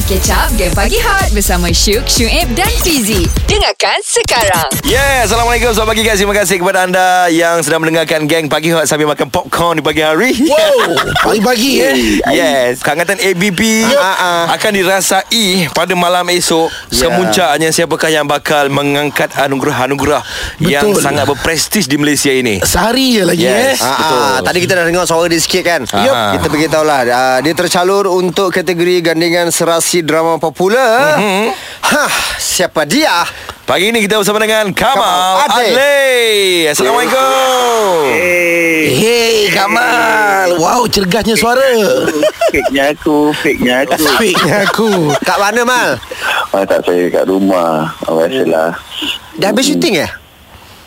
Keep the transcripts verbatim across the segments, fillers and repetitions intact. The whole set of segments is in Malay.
Mari catch up Geng Pagi Hot bersama Shuk, Shuib dan Fizie. Dengarkan sekarang. Yeah, Assalamualaikum. Selamat pagi guys. Terima kasih kepada anda yang sedang mendengarkan Geng Pagi Hot sambil makan popcorn di pagi hari. Wow, pagi-pagi eh. Yes. Kehangatan A B P yep. uh-uh. akan dirasai pada malam esok. Yeah. Semuncaknya siapakah yang bakal mengangkat anugerah-anugerah yang sangat berprestij di Malaysia ini. Sehari je lagi yes. eh. Uh-uh. Tadi kita dah dengar suara dia sikit kan. Yep. Uh-uh. Kita beritahulah uh, dia tercalur untuk kategori gandingan serasi drama popular. Mm-hmm. Hah, siapa dia? Pagi ini kita bersama dengan Kamal Adli. Assalamualaikum. Hey, hey Kamal. Wow, cergasnya suara. Fake-nya aku, fake-nya aku. Fake-nya aku. Kat mana Mal? Oh, tak, saya kat rumah. Biasalah. Dah habis syuting ya?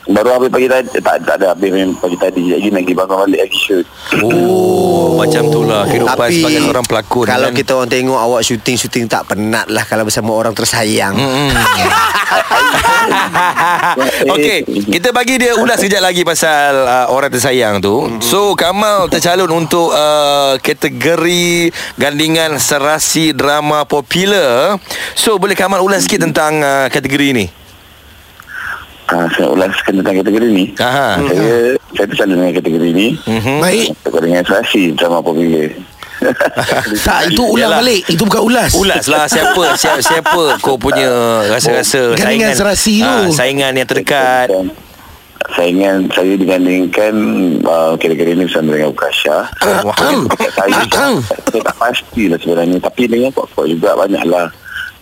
Baru habis pagi tadi. Tak, tak ada habis pagi tadi. Lagi lagi bangun balik lagi shoot. Oh, macam tu lah kehidupan sebagai seorang pelakon. Kalau kan? Kita orang tengok awak syuting-syuting, tak penat lah kalau bersama orang tersayang. Hmm. Okey, kita bagi dia ulas sekejap lagi pasal uh, orang tersayang tu. Hmm. So Kamal tercalon untuk uh, kategori gandingan serasi drama popular. So boleh Kamal ulas sikit tentang uh, kategori ni? Uh, saya ulaskan tentang kategori ni. Aha. Saya mm-hmm. saya tercalon dengan kategori ni. Mm-hmm. Baik. Kategori serasi drama popular. Tak, itu ulang Yalah. balik. Itu bukan ulas. Ulaslah siapa siapa, siapa kau punya rasa-rasa saingan serasi tu. Ha, saingan yang terdekat. Saingan saya digandingkan uh, kategori ni bersama dengan Uqasha. Uh, Waham. Saya, saya tak pastilah sebenarnya, tapi dengan kuat-kuat juga banyaklah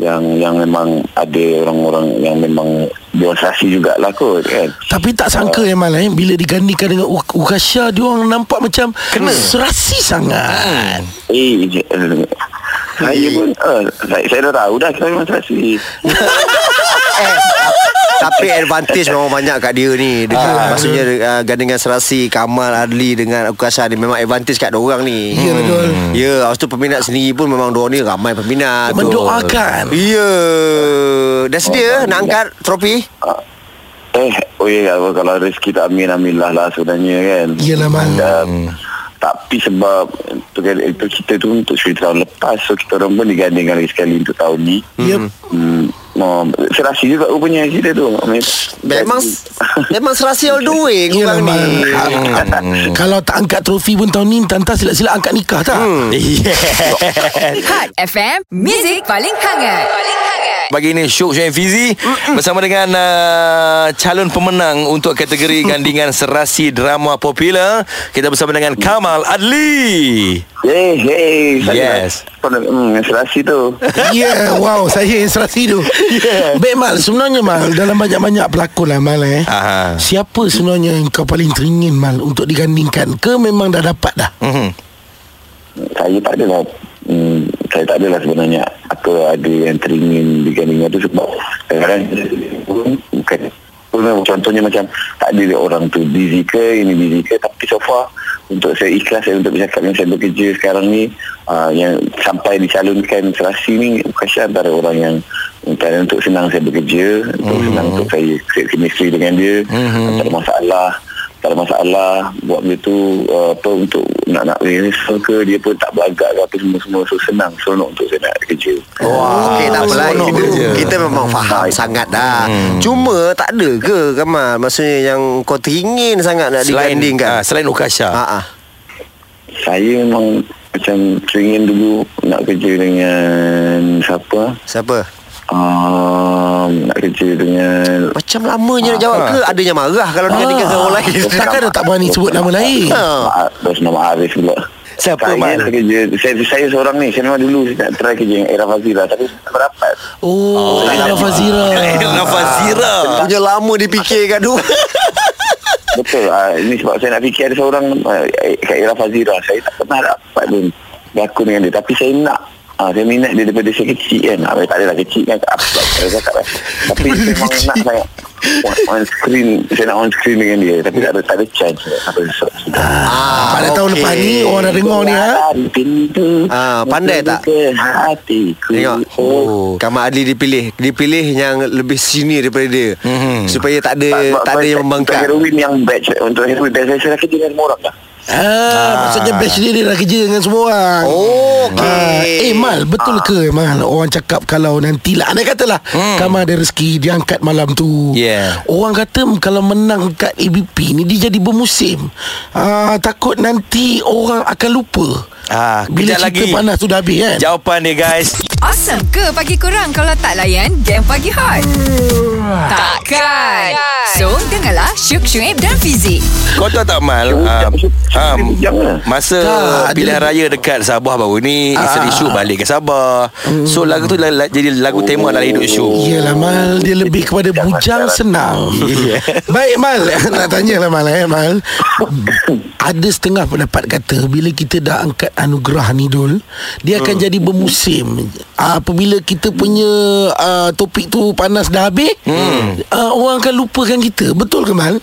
yang yang memang ada orang-orang yang memang demonstrasi jugalah kot kan. Tapi tak sangka uh, yang malah eh, bila digandingkan dengan Uqasha, dia orang nampak macam kena serasi sangat. Eh, je, eh saya pun uh, saya, saya dah tahu dah kita memang serasi. eh, tapi advantage memang banyak kat dia ni. Dengan, ah, maksudnya uh, gandingan serasi Kamal Adli dengan Uqasha ni memang advantage kat diorang ni. Ya, yeah, betul. Ya, yeah, lepas tu peminat sendiri pun memang diorang ni ramai peminat. Mendoakan. Ya. Yeah. Dah sedia oh, nak angkat trofi? Uh, eh, oh ya, kalau rezeki tak amin, aminlah lah sebenarnya kan. Iyalah man. Hmm. Tapi sebab itu kita tu untuk cerita tahun lepas, so kita orang pun digandingkan lagi sekali untuk tahun ni. Yep. Hmm. Oh, serasi juga rupanya kita tu. Memang memang serasi all the way kurang ni. Hmm. Kalau tak angkat trofi pun tahun ni, tantang sila-sila angkat nikah tak? Hmm. Yes. Hot F M, music paling hangat. Paling hangat. Pagi ni Shuk, Shuk dan Fizie bersama dengan uh, calon pemenang untuk kategori gandingan serasi drama popular. Kita bersama dengan Kamal Adli. Hey, hey. Yes. Hmm, serasi tu. Yeah, wow, saya serasi tu. Yeah. Baik Mal, sebenarnya Mal, dalam banyak-banyak pelakon lah Mal eh. Aha. Siapa sebenarnya yang kau paling teringin Mal untuk digandingkan, ke memang dah dapat dah? Mm-hmm. Saya tak adalah hmm, Saya tak adalah sebenarnya aku ada yang teringin digandingkan tu. Sebab kadang-kadang bukan, contohnya macam tak ada orang tu busy ke, ini busy ke. Tapi so far untuk saya ikhlas saya untuk bercakap yang saya bekerja sekarang ni, uh, yang sampai dicalonkan serasi ni, Uqasha antara orang yang untuk senang saya bekerja, untuk mm-hmm. senang untuk saya create chemistry dengan dia. Mm-hmm. Tak ada masalah, tak ada masalah buat benda tu, uh, apa untuk nak nak rehearsal ke, dia pun tak beragak ke apa semua-semua, so senang, seronok untuk saya nak kerja. Wow. Okey, tak apalah, kita, kita memang hmm. faham hmm. sangat dah. Hmm. Cuma tak ada ke Kamal, maksudnya yang kau teringin sangat nak digandingkan? Uh, selain Uqasha. Uh-huh. Saya memang macam teringin dulu nak kerja dengan siapa? Siapa? Um, nak kerja dengan macam lamanya ah, nak jawab ke? Adanya marah kalau ah, digandingkan dengan orang lain. Takkan dia tak berani sebut nama lain. Terus nama Arif pula. Siapa Mak? Saya, saya seorang ni. Saya memang dulu saya nak try kerja dengan Era Fazira, tapi tak berapat. Oh, Era Fazira. Era Fazira punya lama dipikirkan tu. Betul. uh, Ini sebab saya nak fikir ada seorang uh, kat Era Fazira. Saya tak pernah dapat pun berlakon dengan dia, tapi saya nak. Ha, saya minat dia daripada saya kecil kan. Ha, tak adalah kecil kan, tak apa saya cakap kan. Tapi saya memang nak saya on, on screen, saya nak on screen dengan dia. Tapi tak ada, tak ada chance sampai besok. Ah, pada okay. tahun lepas ni orang dah dengar ni. Ha? Ah, pandai tak? Hatiku. Tengok. Oh. Kamal Adli dipilih, dipilih yang lebih senior daripada dia. Mm-hmm. Supaya tak ada, tak, tak, tak ada yang membangkang. Heroin yang batch untuk heroin, saya rasa dia dah murah dah. Ah, maksudnya batch dia, dia dah kerja dengan semua orang. Oh, okay. ah, Eh Mal, betul ah. ke Mal, orang cakap kalau nantilah, andai katalah hmm. Kamal ada rezeki, dia angkat malam tu, yeah. orang kata kalau menang kat A B P ni, dia jadi bermusim. ah, Takut nanti orang akan lupa ah, bila cerita lagi panas tu dah habis kan. Jawapan dia guys. Awesome ke pagi korang kalau tak layan Geng Pagi Hot? uh, Takkan. So dengarlah Shuk, Shuib dan Fizie. Kau tahu tak Mal, uh, uh, masa tak, pilihan dia raya dekat Sabah baru ni, uh, isteri Shuk balik ke Sabah. uh, So lagu tu la, la, jadi lagu tema dalam hidup Shuk. Yelah Mal, dia lebih kepada bujang senang. Baik Mal, nak tanyalah Mal, eh, Mal. Ada setengah pendapat kata bila kita dah angkat anugerah ni Dul, dia akan uh. jadi bermusim. Apabila kita punya uh, topik tu panas dah habis, hmm. uh, orang akan lupakan kita. Betul ke Mal?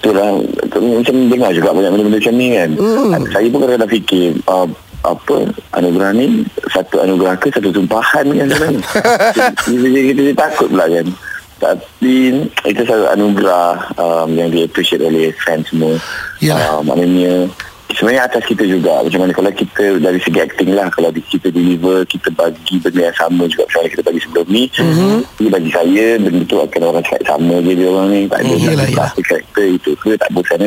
Betul lah. Macam dengar juga banyak benda-benda macam ni kan. hmm. Saya pun kadang-kadang fikir uh, apa anugerah ni, satu anugerah ke satu tumpahan kan. Kita, kita takut pula kan. Tapi itu satu anugerah um, yang di appreciate oleh fans semua. yeah. uh, Maknanya sebenarnya atas kita juga. Macam mana kalau kita dari segi acting lah, kalau kita deliver, kita bagi benda yang sama juga macam kita bagi sebelum ni. mm-hmm. Jadi bagi saya benda tu akan orang cakap sama je dia orang ni. Tak ada satu karakter itu ke tak bosan.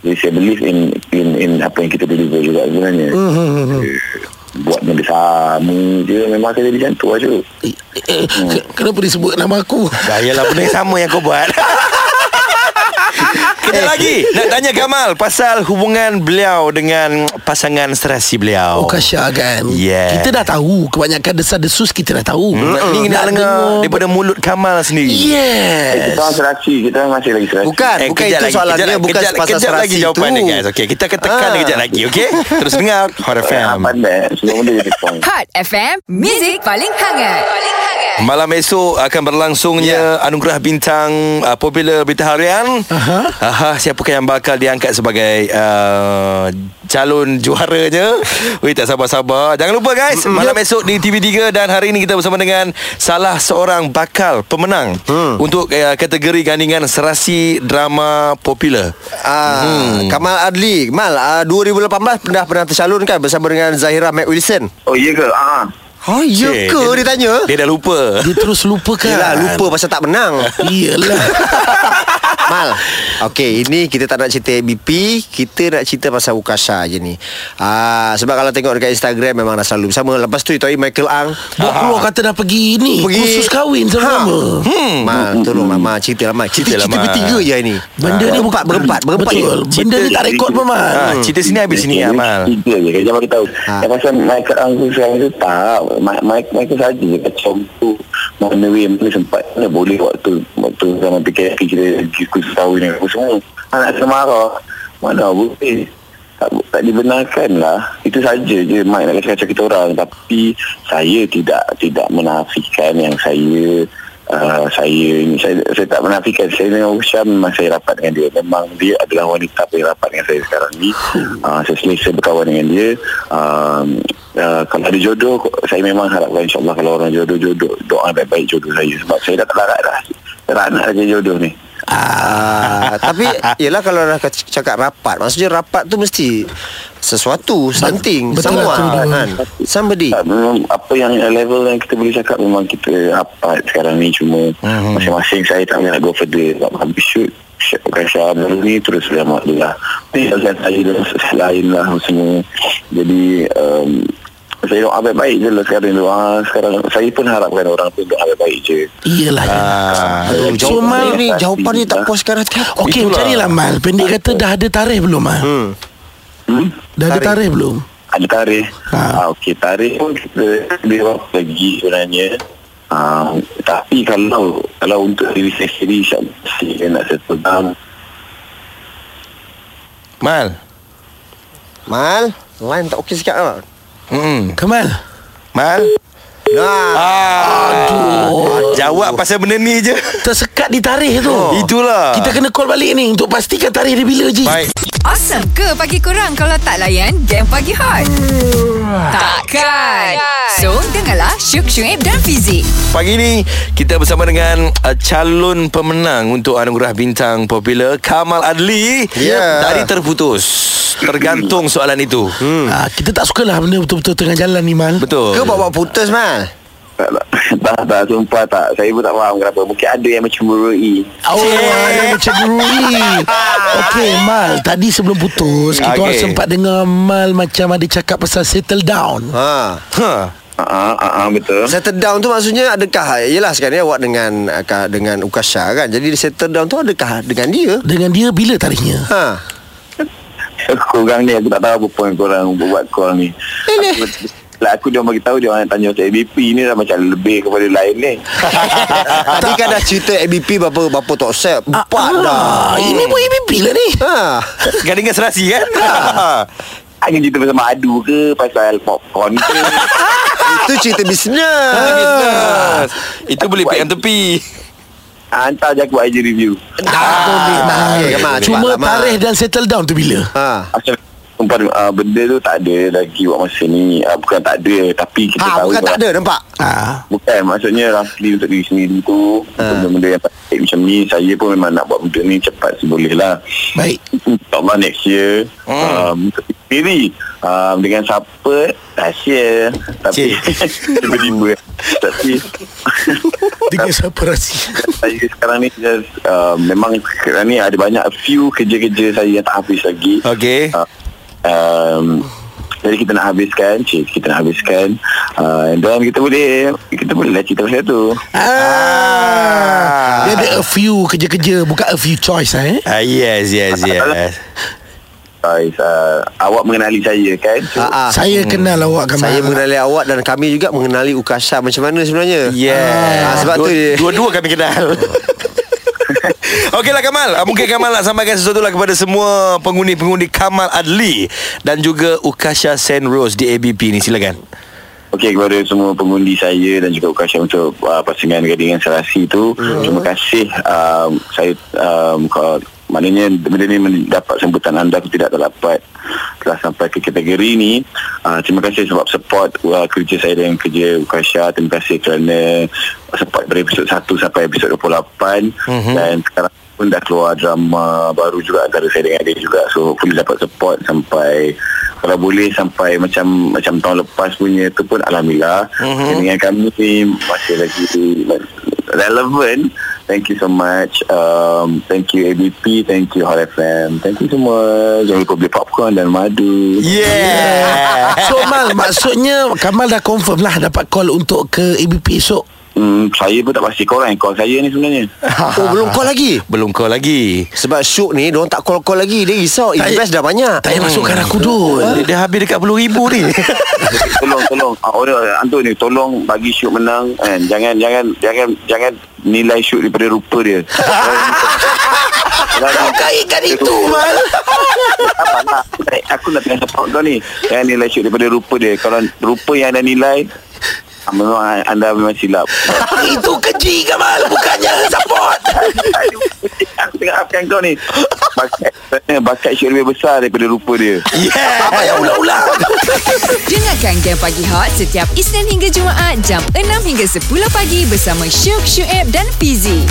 Jadi saya believe in, in, in apa yang kita deliver juga sebenarnya. mm-hmm. Buat benda sama je memang saya jadi macam tu aja. eh, eh, hmm. Kenapa disebut nama aku? Dah yalah, benda sama yang kau buat. Kita lagi nak tanya Kamal pasal hubungan beliau dengan pasangan serasi beliau, Uqasha kan. yeah. Kita dah tahu, kebanyakan desas-desus kita dah tahu. hmm. Nak, ni nak dengar daripada mulut Kamal sendiri. Yes, eh, kita serasi, kita masih lagi serasi. Bukan, eh, bukan itu soalannya, kejap, bukan kejap, pasal kejap serasi lagi jawapan tu dia guys. Okay, kita akan tekan ah. kejap lagi. Okay. Terus dengar Hot F M. Hot F M, music paling hangat. Paling hangat. Malam esok akan berlangsungnya yeah. Anugerah Bintang uh, Popular Berita Harian. Aha. Uh-huh. Aha, siapakah yang bakal diangkat sebagai uh, calon juaranya? Weh, tak sabar-sabar. Jangan lupa guys, mm-hmm. malam esok di T V tiga. Dan hari ini kita bersama dengan salah seorang bakal pemenang mm. untuk uh, kategori gandingan serasi drama popular. uh, mm. Kamal Adli. Mal, uh, dua ribu lapan belas pernah pernah tercalonkan bersama dengan Zahirah Macwilson. Oh iya ke? Haa. Oh, ya okay. ke? Dia tanya. Dia dah lupa. Dia terus lupakan. Yelah, lupa pasal tak menang. Iyalah. Mal, okay, ini kita tak nak cerita A B P, kita nak cerita pasal Uqasha je ni. Aa, Sebab kalau tengok dekat Instagram memang dah selalu bersama. Lepas tu itu Michael Ang buat keluar kata dah pergi ni pergi kursus kahwin sama-sama. ha. hmm. Mal, tolong lah Mal, cerita lah Mal. Cerita, cerita bertiga je ni. Benda ha. ni bukan berempat. Berempat ni benda ni tak rekod pun Mal. ha. Cerita sini habis sini lah Mal. Cerita je, kita bagi tahu. Yang pasal Michael Ang tu sekarang tu tak Michael saja macam tu. Mana way mana sempat mana boleh waktu waktu zaman P K P kita pergi kursus kahwin dengan aku semua. Anak semarah mana boleh. Tak, tak dibenarkan lah. Itu saja je Mike nak kacau kita orang. Tapi saya tidak tidak menafikan yang saya uh, saya ini saya, saya tak menafikan. Saya dengan Uqasha memang saya rapat dengan dia. Memang dia adalah wanita paling rapat dengan saya sekarang ni. uh, Saya selesa berkawan dengan dia. uh, Uh, kalau ada jodoh, saya memang harapkan insyaAllah kalau orang jodoh-jodoh, doa baik-baik jodoh saya. Sebab saya dah terlarat dah. Terlarat nak ada jodoh ni. Ah, Tapi yelah kalau dah cakap rapat, maksudnya rapat tu mesti sesuatu, something, someone kan, somebody. Apa yang level yang kita boleh cakap memang kita rapat sekarang ni. Cuma hmm. masing-masing saya tak nak go further. Sebab habis shoot Uqasha baru ni terus selamat dia lah. Ini adalah saya dan selain lah semua. Jadi um, saya doa baik-baik je lah sekarang doa. Sekarang saya pun harapkan orang pun doa baik-baik je. Iyalah. Haa, so Mal ni jawapan ni tak puas sekarang. Okey, macam ni lah Mal. Pendek kata dah ada tarikh belum Mal? Hmm. Hmm? Dah tarikh. ada tarikh belum? Ada tarikh. Haa, ha, okey, tarikh pun kita dia lagi sebenarnya. Uh, tapi kalau kalau untuk diri saya sendiri, saya nak settle down. Mal, Mal, line tak okey sikit lah. Hmm, Kamal, Mal. Nah. Aduh. Jawab pasal benda ni je. Tersekat di tarikh tu. Oh. Itulah. Kita kena call balik ni untuk pastikan tarikh dia bila je. Baik. Awesome ke pagi korang kalau tak layan Geng Pagi Hot? Hmm. Takkan. So dengarlah Shuk, Shuib dan Fizie. Pagi ni kita bersama dengan uh, calon pemenang untuk Anugerah Bintang Popular, Kamal Adli. Yeah. Tadi terputus tergantung soalan itu. Hmm. Uh, kita tak sukalah benda betul-betul tengah jalan ni, Mal. Betul. Kau bawa putus, Mal. Tak, tak, sumpah tak. Saya pun tak faham kenapa. Mungkin ada yang mencemburui. Oh, ada yang mencemburui. Okey, Mal, tadi sebelum putus kita okay. sempat dengar Mal macam ada cakap pasal settle down. Ha. Ha. Uh, uh, uh, betul. Settle down tu maksudnya adakah, yelah sekarang ni awak dengan dengan Uqasha kan. Jadi settle down tu adakah dengan dia? Dengan dia bila tarikhnya? Ha. Korang ni aku tak tahu apa point korang buat call ni. Aku, lah aku dia bagi tahu dia orang tanya untuk A B P ni dah macam lebih kepada lain ni. Tadi kan dah cerita A B P bapa bapa tok set empat dah. Ini pun A B P lah ni. Ha. Gadingan serasi kan. Ha. Angin cerita pasal madu ke, pasal popcorn ke. Itu cerita bisnes. Ha, bisnes. Itu boleh pegang tepi. Hantar je aku buat I G review. Dah. Cuma tarikh dan settle down tu bila? Ha. Umpan, uh, benda tu tak ada lagi buat masa ni. uh, Bukan tak ada, tapi kita ha, tahu bukan tak ada, nampak? Ha. Bukan, maksudnya rasli untuk diri sendiri tu. Ha. Benda-benda yang baik macam ni, saya pun memang nak buat benda ni cepat seboleh lah. Baik. InsyaAllah next year. Hmm. um, Diri um, dengan siapa rahsia, tapi tiba-tiba tapi dengan siapa rahsia. Saya sekarang ni just, uh, memang sekarang ni ada banyak few kerja-kerja saya yang tak habis lagi. Okay. uh, Um, jadi kita nak habiskan, cik, kita nak habiskan, uh, dan kita boleh, kita boleh lah cerita pasal tu. Ah, ah. Dia ada a few kerja-kerja, bukan a few choice eh? Ah, yes, yes, yes. Guys, uh, awak mengenali saya kan? So, uh, saya hmm. kenal awak, Kamal. Saya mengenali awak dan kami juga mengenali Uqasha macam mana sebenarnya. Yeah. Ah, sebab dua, tu dua-dua kami kenal. Okeylah Kamal, mungkin Kamal nak sampaikan sesuatu lah kepada semua pengundi-pengundi Kamal Adli dan juga Uqasha Saint Rose di A B P ni, silakan. Okey, kepada semua pengundi saya dan juga Uqasha untuk uh, pasangan gadingan serasi tu, hmm. terima kasih. um, Saya um, kalau, maknanya benda ni mendapat sambutan anda, aku tidak terdapat telah sampai ke kategori ni. uh, Terima kasih sebab support uh, kerja saya dan kerja Uqasha. Terima kasih kerana support dari episod satu sampai episod dua puluh lapan. Mm-hmm. Dan sekarang pun dah keluar drama baru juga antara saya dengan dia juga. So hopefully dapat support sampai, kalau boleh sampai macam macam tahun lepas punya tu pun alhamdulillah. Mm-hmm. Dengan kami ni masih lagi relevant. Thank you so much. um, Thank you A B P, thank you Hot F M, thank you semua. Jangan lupa beli popcorn dan madu. Yeah. So Mal, maksudnya Kamal dah confirm lah dapat call untuk ke A B P esok. Hmm, saya pun tak pasti korang yang call saya ni sebenarnya. Oh, belum call lagi? Belum call lagi. Sebab Shuk ni diorang tak call-call lagi. Dia risau invest dah banyak. Tak payah masukkan aku dulu. Dia, dia habis dekat puluh ribu ni. Tolong, tolong orang Anto ni, tolong bagi Shuk menang kan. Jangan Jangan Jangan Jangan nilai Shuk daripada rupa dia. Kau kaitkan itu, Mal. Aku nak tengah support kau ni. Jangan nilai Shuk daripada rupa dia. Kalau rupa yang ada nilai, memang anda memang silap. Itu keji, Kamal. Bukannya support. Aku tengah hapkan kau ni. Bakat, bakat Syuk lebih besar daripada rupa dia. Yeah. Apa yang ulang-ulang. Dengarkan Geng Pagi Hot setiap Isnin hingga Jumaat jam enam hingga sepuluh pagi bersama Syuk, Shuib dan Fizie.